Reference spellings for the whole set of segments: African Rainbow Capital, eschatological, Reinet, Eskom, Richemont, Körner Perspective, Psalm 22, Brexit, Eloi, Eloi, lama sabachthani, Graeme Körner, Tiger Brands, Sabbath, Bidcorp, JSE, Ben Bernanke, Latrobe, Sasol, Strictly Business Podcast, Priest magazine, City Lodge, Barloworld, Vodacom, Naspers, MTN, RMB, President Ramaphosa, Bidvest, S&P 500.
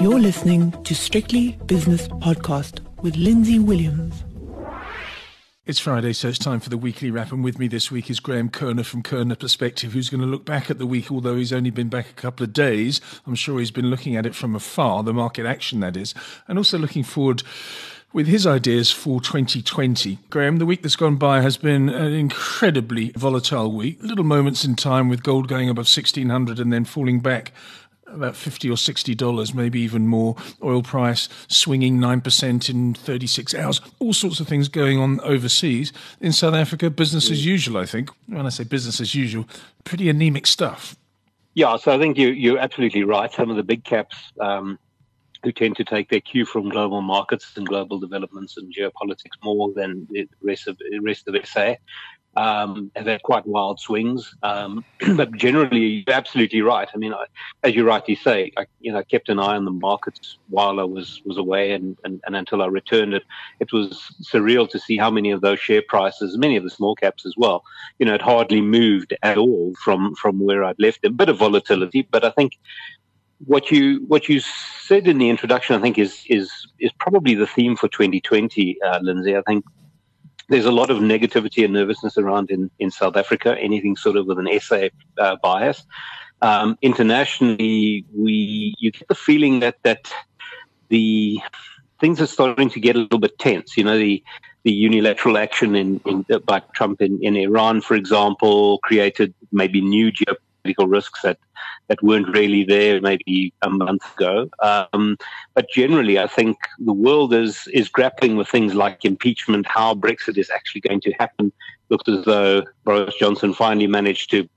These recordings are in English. You're listening to Strictly Business Podcast with Lindsay Williams. It's Friday, so it's time for the weekly wrap, and with me this week is Graeme Körner from Körner Perspective, who's going to look back at the week, although he's only been back a couple of days. I'm sure he's been looking at it from afar, the market action that is, and also looking forward with his ideas for 2020. Graeme, the week that's gone by has been an incredibly volatile week. Little moments in time with gold going above 1,600 and then falling back about $50 or $60, maybe even more. Oil price swinging 9% in 36 hours. All sorts of things going on overseas. In South Africa, business as usual, I think. When I say business as usual, pretty anemic stuff. Yeah, so I think you're absolutely right. Some of the big caps who tend to take their cue from global markets and global developments and geopolitics more than the rest of SA, and they're quite wild swings. But generally, you're absolutely right. I mean, as you rightly say, I kept an eye on the markets while I was away and until I returned. It was surreal to see how many of those share prices, many of the small caps as well, it hardly moved at all from where I'd left. A bit of volatility, but I think what you said in the introduction, I think, is probably the theme for 2020, Lindsay. I think there's a lot of negativity and nervousness around in South Africa, anything sort of with an SA bias. Internationally, you get the feeling that the things are starting to get a little bit tense. The unilateral action by Trump in Iran, for example, created maybe new geopolitical risks that weren't really there maybe a month ago. But generally, I think the world is grappling with things like impeachment, how Brexit is actually going to happen. Looked as though Boris Johnson finally managed to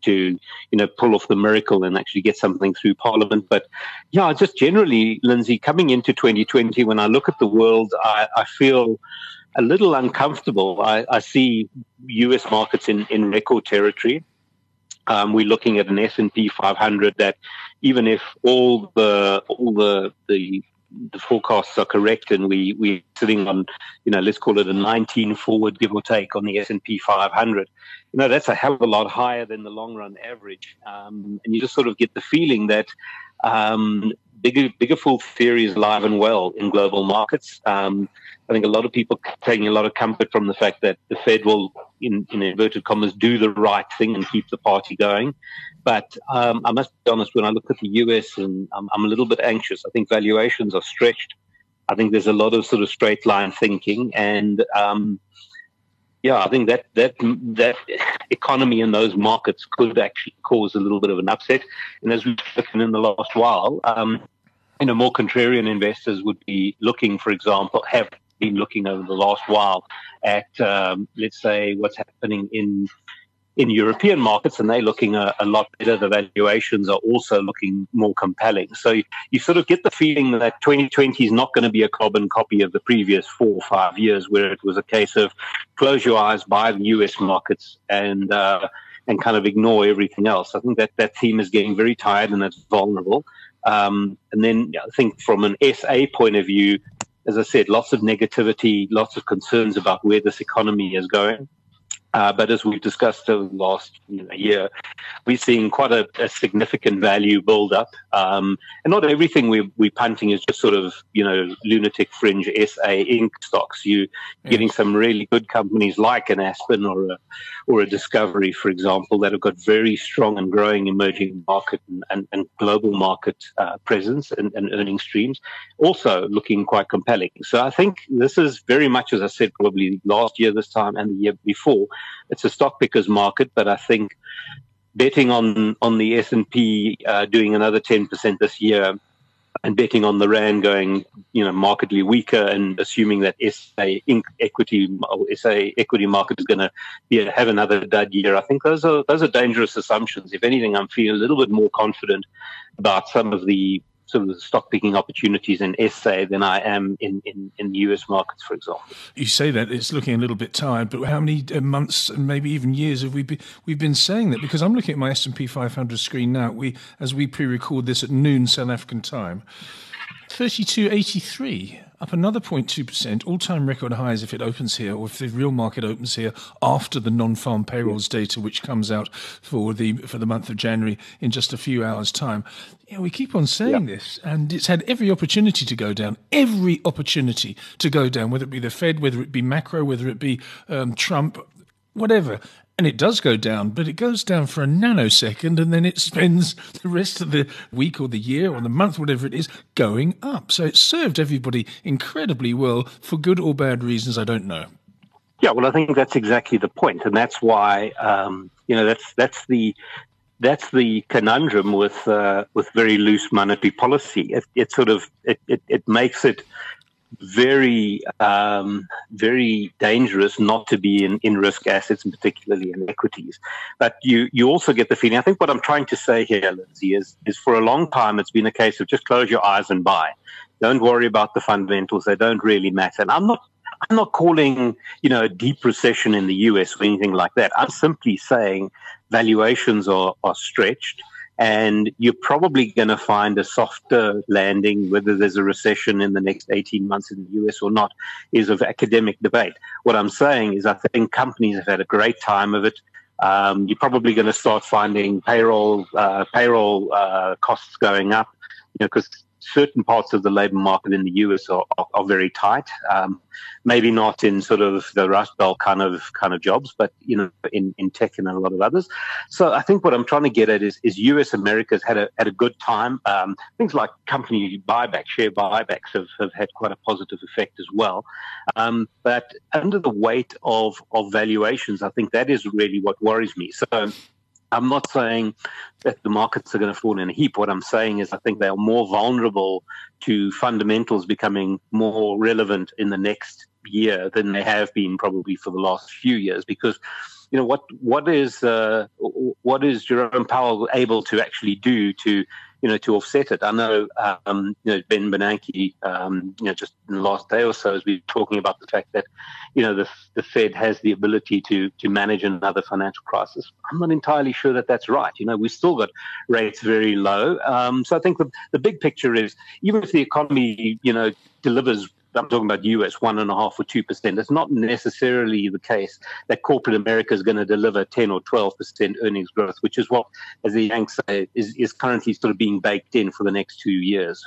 pull off the miracle and actually get something through Parliament. But yeah, just generally, Lindsay, coming into 2020, when I look at the world, I feel a little uncomfortable. I see US markets in record territory. We're looking at an S&P 500 that, even if all the forecasts are correct, and we're sitting on, let's call it a 19 forward, give or take, on the S&P 500, that's a hell of a lot higher than the long run average. And you just sort of get the feeling that bigger fool theory is alive and well in global markets. I think a lot of people taking a lot of comfort from the fact that the Fed will, in inverted commas, do the right thing and keep the party going. But I must be honest, when I look at the US, and I'm a little bit anxious. I think valuations are stretched. I think there's a lot of sort of straight line thinking, and I think that economy in those markets could actually cause a little bit of an upset. And as we've spoken in the last while, more contrarian investors would be looking, for example, have been looking over the last while at, let's say, what's happening in European markets, and they're looking a lot better. The valuations are also looking more compelling. So you sort of get the feeling that 2020 is not going to be a carbon copy of the previous 4 or 5 years, where it was a case of close your eyes, buy the US markets and kind of ignore everything else. I think that theme is getting very tired, and it's vulnerable. And then I think from an SA point of view, as I said, lots of negativity, lots of concerns about where this economy is going. But as we've discussed over the last year, we're seeing quite a significant value build-up. And not everything we're punting is just sort of, lunatic fringe SA Inc. stocks. You're getting some really good companies like an Aspen or a Discovery, for example, that have got very strong and growing emerging market and global market presence and earning streams, also looking quite compelling. So I think this is very much, as I said, probably last year this time and the year before, it's a stock pickers market, but I think betting on the S&P doing another 10% this year, and betting on the rand going, markedly weaker, and assuming that SA equity market is going to have another dud year, I think those are dangerous assumptions. If anything, I'm feeling a little bit more confident about some of the sort of stock picking opportunities in SA than I am in the US markets, for example. You say that it's looking a little bit tired, but how many months and maybe even years have we've been saying that? Because I'm looking at my S&P 500 screen now. We, as we pre-record this at noon South African time, 32.83, up another 0.2%, all-time record highs if it opens here, or if the real market opens here after the non-farm payrolls data, which comes out for the month of January in just a few hours' time. Yeah, we keep on saying this, and it's had every opportunity to go down, whether it be the Fed, whether it be macro, whether it be Trump, whatever. And it does go down, but it goes down for a nanosecond, and then it spends the rest of the week or the year or the month, whatever it is, going up. So it served everybody incredibly well, for good or bad reasons, I don't know. Yeah, well, I think that's exactly the point, and that's why that's the conundrum with very loose monetary policy. It makes it very dangerous not to be in risk assets, and particularly in equities. But you also get the feeling, I think what I'm trying to say here, Lindsay, is for a long time it's been a case of just close your eyes and buy. Don't worry about the fundamentals. They don't really matter. And I'm not calling, a deep recession in the US or anything like that. I'm simply saying valuations are stretched. And you're probably going to find a softer landing, whether there's a recession in the next 18 months in the US or not, is of academic debate. What I'm saying is I think companies have had a great time of it. You're probably going to start finding payroll costs going up, because certain parts of the labor market in the US are very tight. Maybe not in sort of the Rust Belt kind of jobs, but in tech and a lot of others. So I think what I'm trying to get at is US America's had a good time. Things like company buybacks, share buybacks have had quite a positive effect as well. But under the weight of valuations, I think that is really what worries me. So I'm not saying that the markets are going to fall in a heap. What I'm saying is I think they are more vulnerable to fundamentals becoming more relevant in the next year than they have been probably for the last few years, because what is Jerome Powell able to actually do to offset it? I know Ben Bernanke just in the last day or so has been talking about the fact that the Fed has the ability to manage another financial crisis. I'm not entirely sure that that's right. We've still got rates very low. So I think the big picture is, even if the economy delivers, I'm talking about US 1.5 or 2%. It's not necessarily the case that corporate America is going to deliver 10 or 12% earnings growth, which is what, as the Yanks say, is currently sort of being baked in for the next 2 years.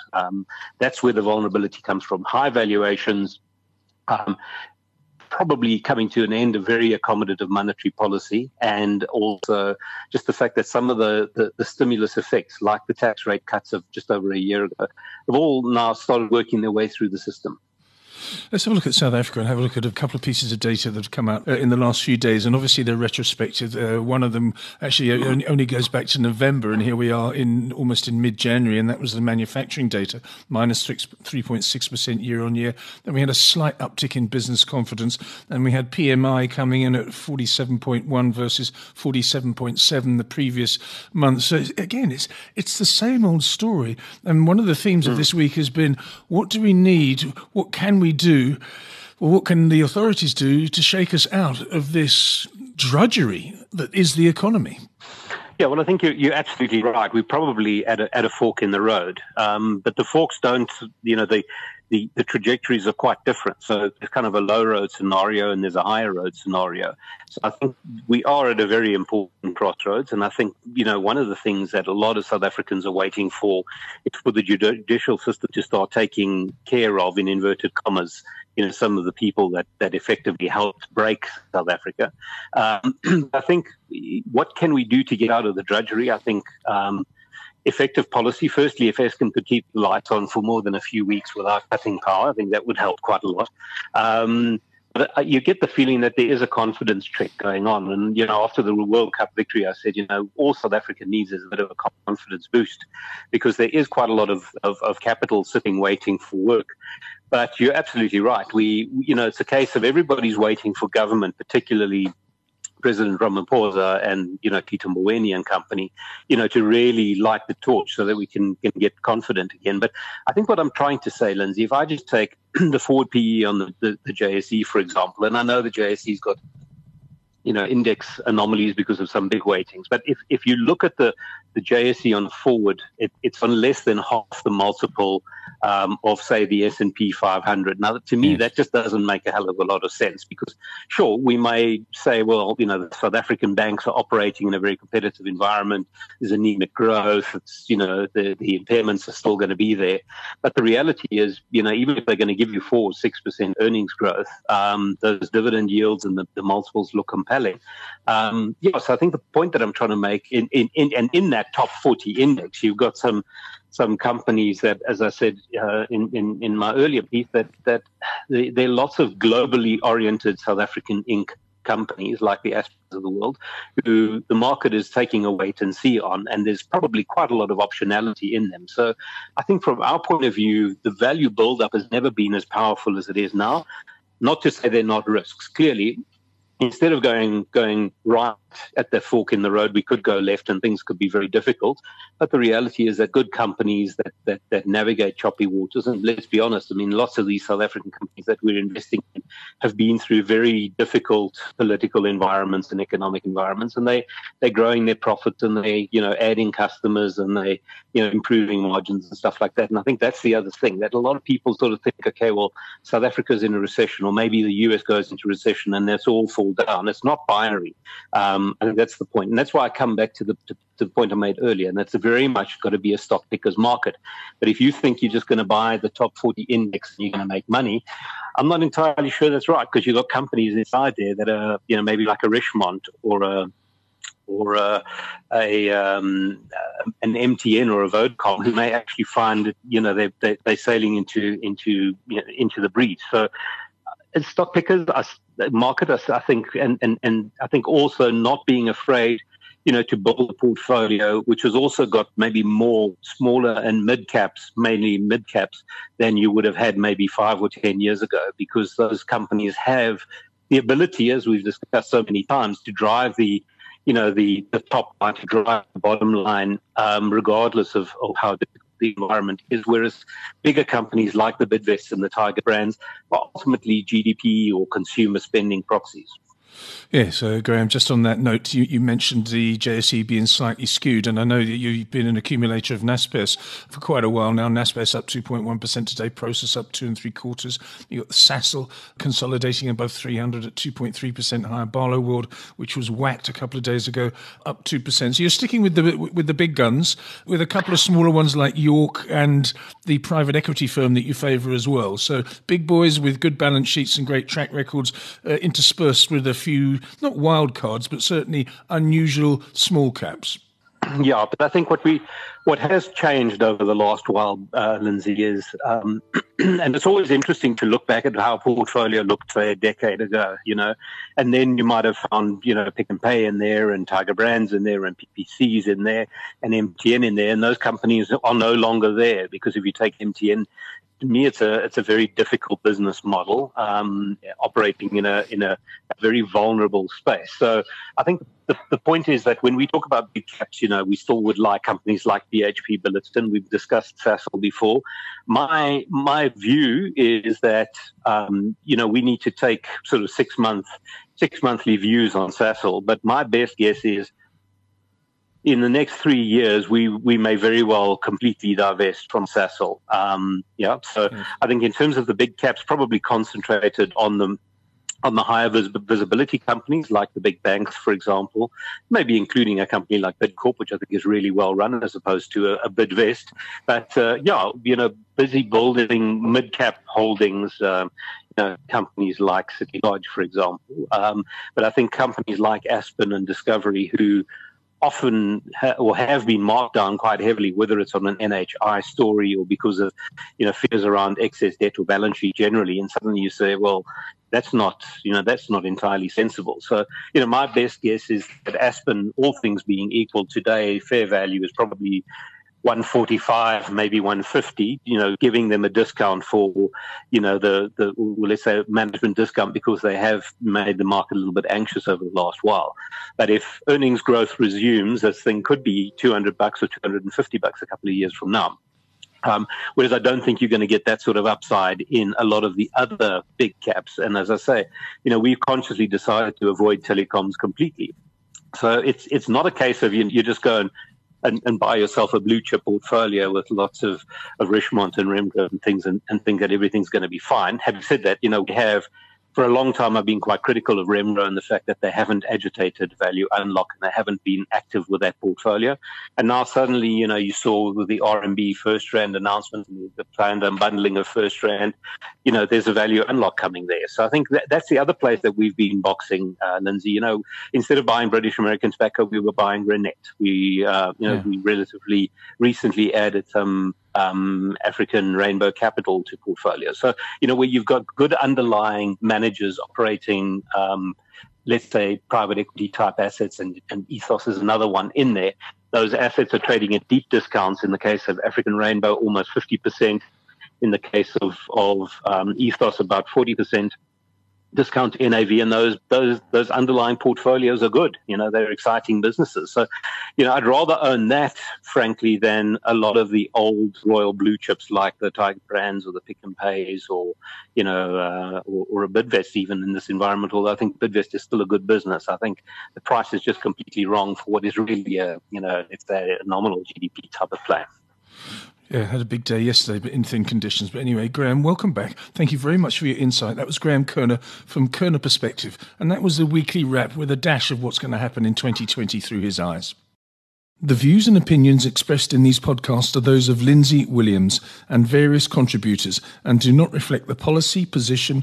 That's where the vulnerability comes from. High valuations, probably coming to an end of very accommodative monetary policy, and also just the fact that some of the stimulus effects, like the tax rate cuts of just over a year ago, have all now started working their way through the system. Let's have a look at South Africa and have a look at a couple of pieces of data that have come out in the last few days. And obviously, they're retrospective. One of them actually only goes back to November. And here we are almost in mid-January. And that was the manufacturing data, minus 3.6% year on year. Then we had a slight uptick in business confidence. And we had PMI coming in at 47.1 versus 47.7 the previous month. So again, it's the same old story. And one of the themes of this week has been, what do we need? What can we do, or what can the authorities do to shake us out of this drudgery that is the economy? Yeah, well, I think you're absolutely right. We're probably at a fork in the road, but the forks don't, the trajectories are quite different. So there's kind of a low road scenario and there's a higher road scenario. So I think we are at a very important crossroads. And I think, one of the things that a lot of South Africans are waiting for is for the judicial system to start taking care of, in inverted commas, some of the people that effectively helped break South Africa. I think, what can we do to get out of the drudgery? I think effective policy. Firstly, if Eskom could keep the lights on for more than a few weeks without cutting power, I think that would help quite a lot. But you get the feeling that there is a confidence check going on. And, after the World Cup victory, I said, all South Africa needs is a bit of a confidence boost, because there is quite a lot of capital sitting waiting for work. But you're absolutely right. It's a case of everybody's waiting for government, particularly President Ramaphosa and, Tito Mueni and company, to really light the torch so that we can get confident again. But I think what I'm trying to say, Lindsay, if I just take the forward PE on the JSE, for example, and I know the JSE's got index anomalies because of some big weightings. But if you look at the JSE on forward, it's on less than half the multiple of, say, the S&P 500. Now, to me, that just doesn't make a hell of a lot of sense because, sure, we may say, well, the South African banks are operating in a very competitive environment. There's anemic growth. It's, the impairments are still going to be there. But the reality is, even if they're going to give you 4 or 6% earnings growth, those dividend yields and the multiples look compelling. So I think the point that I'm trying to make in that top 40 index, you've got some companies that, as I said in my earlier piece, that there are lots of globally oriented South African Inc. companies like the Aspens of the world, who the market is taking a wait and see on, and there's probably quite a lot of optionality in them. So I think from our point of view, the value build-up has never been as powerful as it is now. Not to say they're not risks. Clearly, instead of going right at the fork in the road, we could go left and things could be very difficult. But the reality is that good companies that navigate choppy waters, and let's be honest, lots of these South African companies that we're investing in have been through very difficult political environments and economic environments, and they're growing their profits and they, adding customers and they, improving margins and stuff like that. And I think that's the other thing that a lot of people sort of think, okay, well, South Africa's in a recession or maybe the US goes into recession and that's all for down. It's not binary. I think that's the point. And that's why I come back to the point I made earlier, and that's very much got to be a stock picker's market. But if you think you're just going to buy the top 40 index and you're going to make money, I'm not entirely sure that's right, because you've got companies inside there that are, maybe like a Richemont or an MTN or a Vodacom, who may actually find, they're sailing into the breach. So as stock pickers, I think, and I think also not being afraid, to build a portfolio which has also got maybe more smaller and mainly mid caps, than you would have had maybe 5 or 10 years ago, because those companies have the ability, as we've discussed so many times, to drive the top line, to drive the bottom line, regardless of how difficult the environment is, whereas bigger companies like the Bidvest and the Tiger Brands are ultimately GDP or consumer spending proxies. Yeah, so Graeme, just on that note, you mentioned the JSE being slightly skewed, and I know that you've been an accumulator of Naspers for quite a while now. Naspers up 2.1% today, Prosus up 2 3/4. You got Sasol consolidating above 300 at 2.3% higher. Barloworld, which was whacked a couple of days ago, up 2%. So you're sticking with the big guns, with a couple of smaller ones like York and the private equity firm that you favour as well. So big boys with good balance sheets and great track records, interspersed with a few, not wild cards, but certainly unusual small caps. Yeah, but I think what has changed over the last while, Lindsay, is, and it's always interesting to look back at how a portfolio looked, say, a decade ago, and then you might have found, Pick and Pay in there and Tiger Brands in there and PPCs in there and MTN in there, and those companies are no longer there, because if you take MTN, to me, it's a very difficult business model, operating in a very vulnerable space. So I think the point is that when we talk about big caps, we still would like companies like BHP Billiton. We've discussed Sasol before. My view is that we need to take sort of six monthly views on Sasol. But my best guess is, in the next 3 years, we may very well completely divest from Sasol. I think in terms of the big caps, probably concentrated on the higher visibility companies like the big banks, for example, maybe including a company like Bidcorp, which I think is really well run, as opposed to a Bidvest. But busy building mid cap holdings. Companies like City Lodge, for example. But I think companies like Aspen and Discovery, who often have been marked down quite heavily, whether it's on an NHI story or because of fears around excess debt or balance sheet generally, and suddenly you say, well, that's not entirely sensible. So my best guess is that Aspen, all things being equal today, fair value is probably 145, maybe 150, giving them a discount for, let's say, management discount, because they have made the market a little bit anxious over the last while. But if earnings growth resumes, this thing could be $200 or $250 a couple of years from now. Whereas I don't think you're going to get that sort of upside in a lot of the other big caps. And as I say, you know, we've consciously decided to avoid telecoms completely. So it's not a case of you just go and buy yourself a blue chip portfolio with lots of Richemont and Remgro and things and think that everything's going to be fine. Having said that, you know, we have, for a long time, I've been quite critical of Remgro and the fact that they haven't agitated value unlock and they haven't been active with that portfolio. And now suddenly, you know, you saw with the RMB First-rand announcement, the planned unbundling of First-rand, you know, there's a value unlock coming there. So I think that's the other place that we've been boxing, Lindsay. You know, instead of buying British American Tobacco, we were buying Reinet. We, we relatively recently added some African Rainbow Capital to portfolio. So, you know, where you've got good underlying managers operating, let's say, private equity type assets, and Ethos is another one in there. Those assets are trading at deep discounts. In the case of African Rainbow, almost 50%. In the case of Ethos, about 40%. Discount to NAV, and those underlying portfolios are good. You know, they're exciting businesses. So, you know, I'd rather own that, frankly, than a lot of the old royal blue chips like the Tiger Brands or the Pick and Pays or, you know, or a Bidvest even in this environment. Although I think Bidvest is still a good business. I think the price is just completely wrong for what is really a, you know, it's a nominal GDP type of play. Yeah, had a big day yesterday, but in thin conditions. But anyway, Graeme, welcome back. Thank you very much for your insight. That was Graeme Körner from Körner Perspective. And that was the weekly wrap with a dash of what's going to happen in 2020 through his eyes. The views and opinions expressed in these podcasts are those of Lindsay Williams and various contributors and do not reflect the policy, position